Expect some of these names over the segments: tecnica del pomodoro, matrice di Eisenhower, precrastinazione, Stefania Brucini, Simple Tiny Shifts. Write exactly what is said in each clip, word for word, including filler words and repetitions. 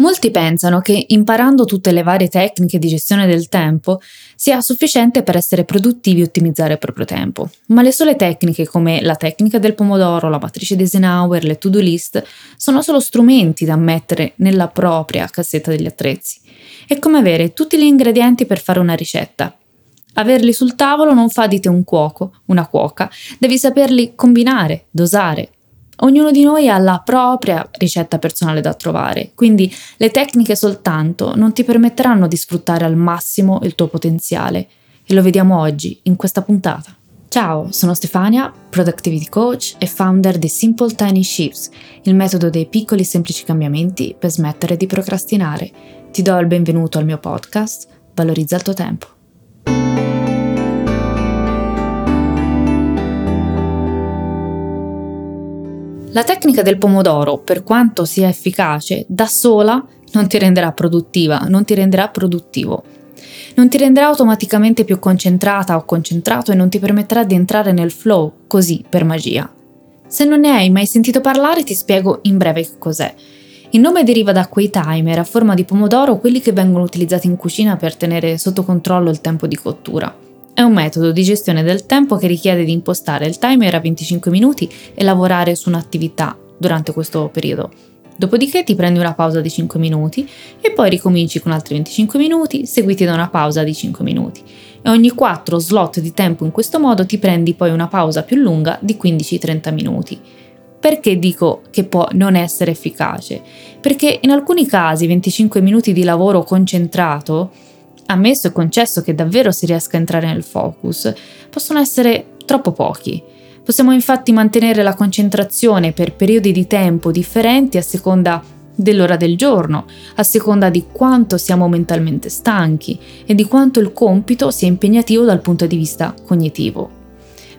Molti pensano che imparando tutte le varie tecniche di gestione del tempo sia sufficiente per essere produttivi e ottimizzare il proprio tempo, ma le sole tecniche come la tecnica del pomodoro, la matrice di Eisenhower, le to-do list sono solo strumenti da mettere nella propria cassetta degli attrezzi. È come avere tutti gli ingredienti per fare una ricetta. Averli sul tavolo non fa di te un cuoco, una cuoca, devi saperli combinare, dosare. Ognuno di noi ha la propria ricetta personale da trovare, quindi le tecniche soltanto non ti permetteranno di sfruttare al massimo il tuo potenziale. E lo vediamo oggi, in questa puntata. Ciao, sono Stefania, Productivity Coach e founder di Simple Tiny Shifts, il metodo dei piccoli e semplici cambiamenti per smettere di procrastinare. Ti do il benvenuto al mio podcast, Valorizza il tuo tempo. La tecnica del pomodoro, per quanto sia efficace, da sola non ti renderà produttiva, non ti renderà produttivo. Non ti renderà automaticamente più concentrata o concentrato e non ti permetterà di entrare nel flow, così, per magia. Se non ne hai mai sentito parlare, ti spiego in breve che cos'è. Il nome deriva da quei timer a forma di pomodoro, quelli che vengono utilizzati in cucina per tenere sotto controllo il tempo di cottura. È un metodo di gestione del tempo che richiede di impostare il timer a venticinque minuti e lavorare su un'attività durante questo periodo. Dopodiché ti prendi una pausa di cinque minuti e poi ricominci con altri venticinque minuti, seguiti da una pausa di cinque minuti. E ogni quattro slot di tempo in questo modo ti prendi poi una pausa più lunga di quindici trenta minuti. Perché dico che può non essere efficace? Perché in alcuni casi venticinque minuti di lavoro concentrato, ammesso e concesso che davvero si riesca a entrare nel focus, possono essere troppo pochi. Possiamo infatti mantenere la concentrazione per periodi di tempo differenti a seconda dell'ora del giorno, a seconda di quanto siamo mentalmente stanchi e di quanto il compito sia impegnativo dal punto di vista cognitivo.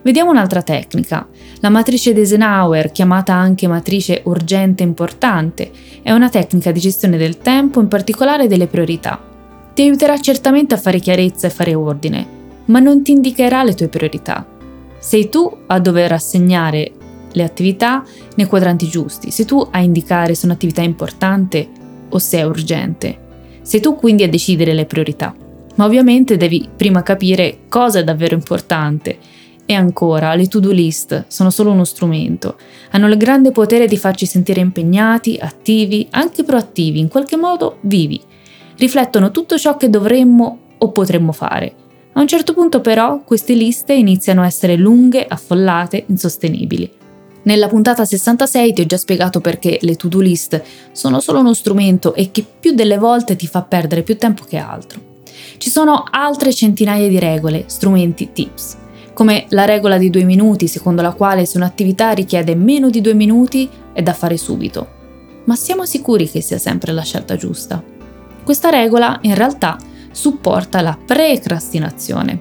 Vediamo un'altra tecnica, la matrice di Eisenhower, chiamata anche matrice urgente importante, è una tecnica di gestione del tempo, in particolare delle priorità. Ti aiuterà certamente a fare chiarezza e fare ordine, ma non ti indicherà le tue priorità. Sei tu a dover assegnare le attività nei quadranti giusti, sei tu a indicare se un'attività è importante o se è urgente. Sei tu quindi a decidere le priorità, ma ovviamente devi prima capire cosa è davvero importante. E ancora, le to-do list sono solo uno strumento, hanno il grande potere di farci sentire impegnati, attivi, anche proattivi, in qualche modo vivi. Riflettono tutto ciò che dovremmo o potremmo fare. A un certo punto però queste liste iniziano a essere lunghe, affollate, insostenibili. Nella puntata sessantasei ti ho già spiegato perché le to-do list sono solo uno strumento e che più delle volte ti fa perdere più tempo che altro. Ci sono altre centinaia di regole, strumenti, tips, come la regola di due minuti secondo la quale se un'attività richiede meno di due minuti è da fare subito. Ma siamo sicuri che sia sempre la scelta giusta? Questa regola in realtà supporta la precrastinazione.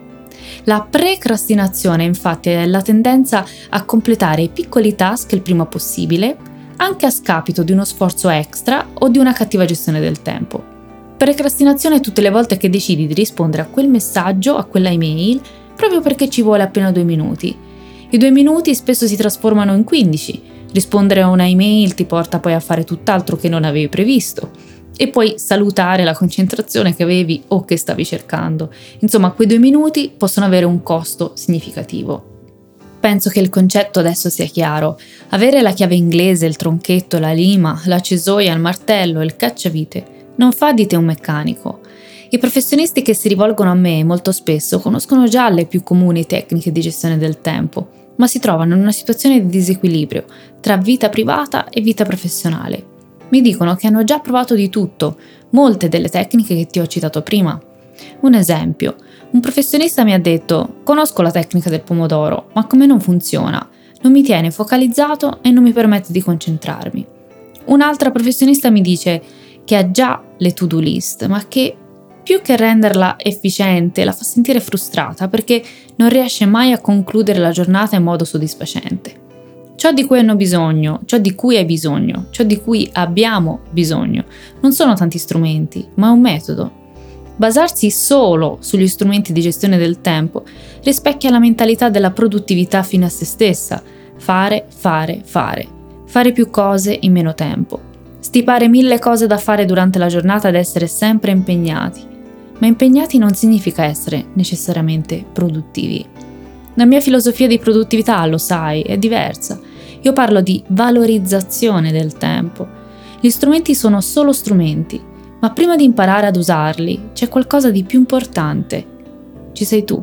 La precrastinazione infatti è la tendenza a completare i piccoli task il prima possibile, anche a scapito di uno sforzo extra o di una cattiva gestione del tempo. Precrastinazione è tutte le volte che decidi di rispondere a quel messaggio, a quella email, proprio perché ci vuole appena due minuti. I due minuti spesso si trasformano in quindici. Rispondere a una email ti porta poi a fare tutt'altro che non avevi previsto. E poi salutare la concentrazione che avevi o che stavi cercando. Insomma, quei due minuti possono avere un costo significativo. Penso che il concetto adesso sia chiaro. Avere la chiave inglese, il tronchetto, la lima, la cesoia, il martello, il cacciavite non fa di te un meccanico. I professionisti che si rivolgono a me molto spesso conoscono già le più comuni tecniche di gestione del tempo, ma si trovano in una situazione di disequilibrio tra vita privata e vita professionale. Mi dicono che hanno già provato di tutto, molte delle tecniche che ti ho citato prima. Un esempio, un professionista mi ha detto: conosco la tecnica del pomodoro, ma come non funziona? Non mi tiene focalizzato e non mi permette di concentrarmi. Un'altra professionista mi dice che ha già le to-do list, ma che più che renderla efficiente, la fa sentire frustrata perché non riesce mai a concludere la giornata in modo soddisfacente. Ciò di cui hanno bisogno, ciò di cui hai bisogno, ciò di cui abbiamo bisogno, non sono tanti strumenti, ma è un metodo. Basarsi solo sugli strumenti di gestione del tempo rispecchia la mentalità della produttività fine a se stessa, fare, fare, fare, fare più cose in meno tempo, stipare mille cose da fare durante la giornata ed essere sempre impegnati. Ma impegnati non significa essere necessariamente produttivi. La mia filosofia di produttività, lo sai, è diversa. Io parlo di valorizzazione del tempo. Gli strumenti sono solo strumenti, ma prima di imparare ad usarli c'è qualcosa di più importante. Ci sei tu.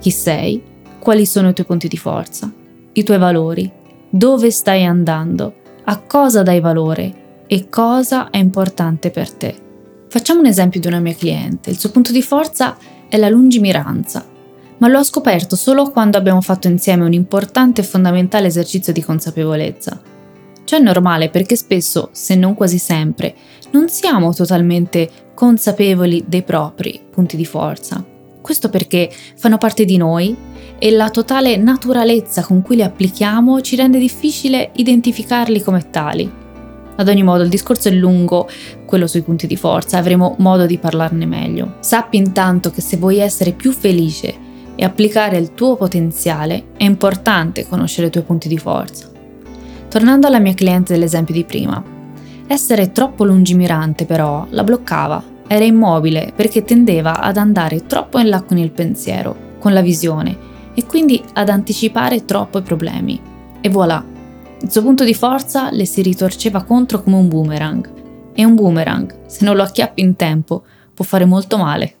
Chi sei? Quali sono i tuoi punti di forza? I tuoi valori? Dove stai andando? A cosa dai valore? E cosa è importante per te? Facciamo un esempio di una mia cliente. Il suo punto di forza è la lungimiranza, ma lo ho scoperto solo quando abbiamo fatto insieme un importante e fondamentale esercizio di consapevolezza. Ciò è normale perché spesso, se non quasi sempre, non siamo totalmente consapevoli dei propri punti di forza. Questo perché fanno parte di noi e la totale naturalezza con cui li applichiamo ci rende difficile identificarli come tali. Ad ogni modo, il discorso è lungo, quello sui punti di forza, avremo modo di parlarne meglio. Sappi intanto che se vuoi essere più felice e applicare il tuo potenziale, è importante conoscere i tuoi punti di forza. Tornando alla mia cliente dell'esempio di prima, essere troppo lungimirante però la bloccava, era immobile perché tendeva ad andare troppo in là con il pensiero, con la visione e quindi ad anticipare troppo i problemi. E voilà, il suo punto di forza le si ritorceva contro come un boomerang. E un boomerang, se non lo acchiappi in tempo, può fare molto male.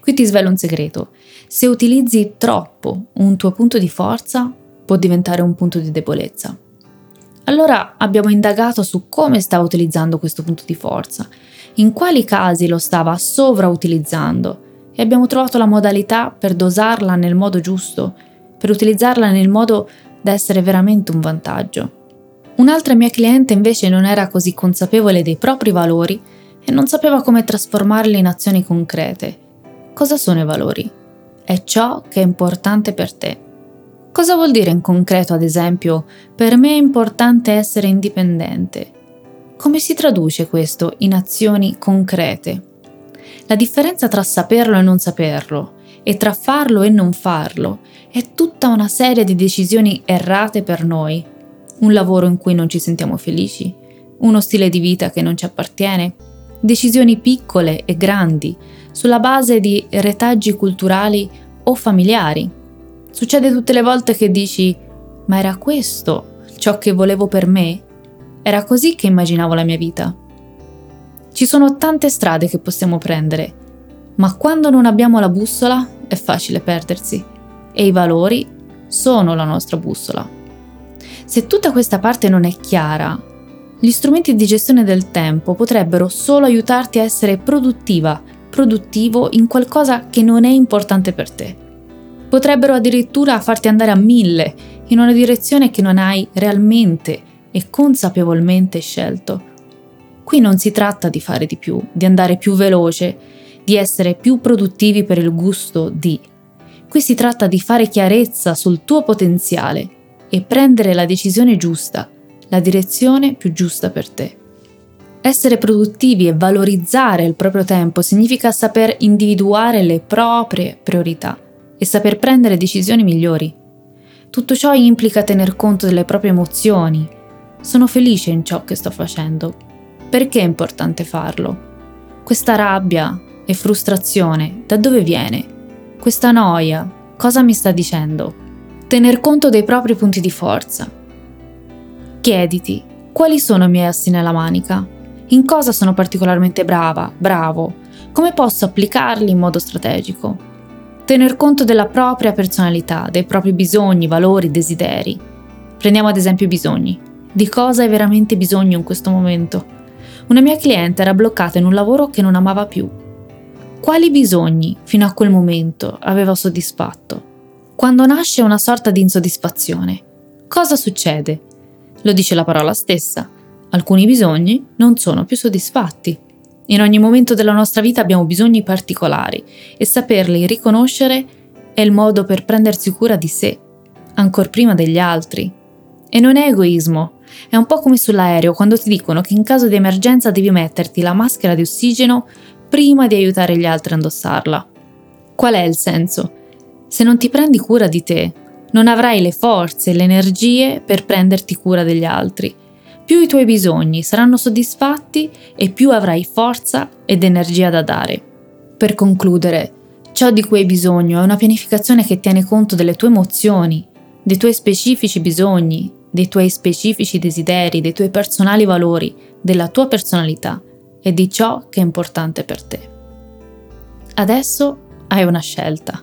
Qui ti svelo un segreto, se utilizzi troppo un tuo punto di forza può diventare un punto di debolezza. Allora abbiamo indagato su come stava utilizzando questo punto di forza, in quali casi lo stava sovrautilizzando e abbiamo trovato la modalità per dosarla nel modo giusto, per utilizzarla nel modo da essere veramente un vantaggio. Un'altra mia cliente invece non era così consapevole dei propri valori e non sapeva come trasformarli in azioni concrete. Cosa sono i valori? È ciò che è importante per te. Cosa vuol dire in concreto, ad esempio, per me è importante essere indipendente? Come si traduce questo in azioni concrete? La differenza tra saperlo e non saperlo, e tra farlo e non farlo, è tutta una serie di decisioni errate per noi. Un lavoro in cui non ci sentiamo felici, uno stile di vita che non ci appartiene, decisioni piccole e grandi, sulla base di retaggi culturali o familiari. Succede tutte le volte che dici, ma era questo ciò che volevo per me? Era così che immaginavo la mia vita? Ci sono tante strade che possiamo prendere, ma quando non abbiamo la bussola è facile perdersi e i valori sono la nostra bussola. Se tutta questa parte non è chiara, gli strumenti di gestione del tempo potrebbero solo aiutarti a essere produttiva, produttivo in qualcosa che non è importante per te. Potrebbero addirittura farti andare a mille in una direzione che non hai realmente e consapevolmente scelto. Qui non si tratta di fare di più, di andare più veloce, di essere più produttivi per il gusto di. Qui si tratta di fare chiarezza sul tuo potenziale e prendere la decisione giusta, la direzione più giusta per te. Essere produttivi e valorizzare il proprio tempo significa saper individuare le proprie priorità e saper prendere decisioni migliori. Tutto ciò implica tener conto delle proprie emozioni. Sono felice in ciò che sto facendo. Perché è importante farlo? Questa rabbia e frustrazione, da dove viene? Questa noia, cosa mi sta dicendo? Tener conto dei propri punti di forza. Chiediti, quali sono i miei assi nella manica? In cosa sono particolarmente brava, bravo? Come posso applicarli in modo strategico? Tener conto della propria personalità, dei propri bisogni, valori, desideri. Prendiamo ad esempio i bisogni. Di cosa hai veramente bisogno in questo momento? Una mia cliente era bloccata in un lavoro che non amava più. Quali bisogni fino a quel momento aveva soddisfatto? Quando nasce una sorta di insoddisfazione, cosa succede? Lo dice la parola stessa. Alcuni bisogni non sono più soddisfatti. In ogni momento della nostra vita abbiamo bisogni particolari e saperli riconoscere è il modo per prendersi cura di sé, ancor prima degli altri. E non è egoismo. È un po' come sull'aereo quando ti dicono che in caso di emergenza devi metterti la maschera di ossigeno prima di aiutare gli altri a indossarla. Qual è il senso? Se non ti prendi cura di te, non avrai le forze e le energie per prenderti cura degli altri. Più i tuoi bisogni saranno soddisfatti e più avrai forza ed energia da dare. Per concludere, ciò di cui hai bisogno è una pianificazione che tiene conto delle tue emozioni, dei tuoi specifici bisogni, dei tuoi specifici desideri, dei tuoi personali valori, della tua personalità e di ciò che è importante per te. Adesso hai una scelta.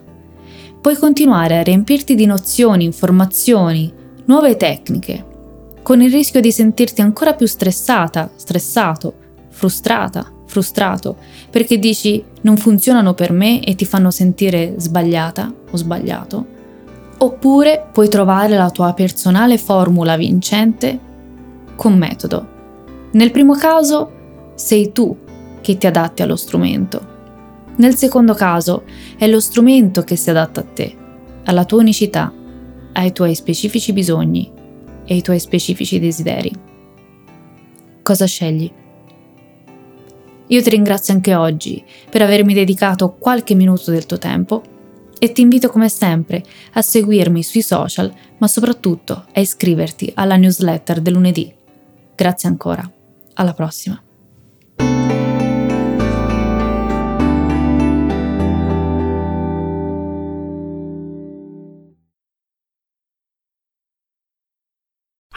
Puoi continuare a riempirti di nozioni, informazioni, nuove tecniche, con il rischio di sentirti ancora più stressata, stressato, frustrata, frustrato, perché dici non funzionano per me e ti fanno sentire sbagliata o sbagliato. Oppure puoi trovare la tua personale formula vincente con metodo. Nel primo caso sei tu che ti adatti allo strumento. Nel secondo caso è lo strumento che si adatta a te, alla tua unicità, ai tuoi specifici bisogni e ai tuoi specifici desideri. Cosa scegli? Io ti ringrazio anche oggi per avermi dedicato qualche minuto del tuo tempo e ti invito come sempre a seguirmi sui social, ma soprattutto a iscriverti alla newsletter del lunedì. Grazie ancora, alla prossima!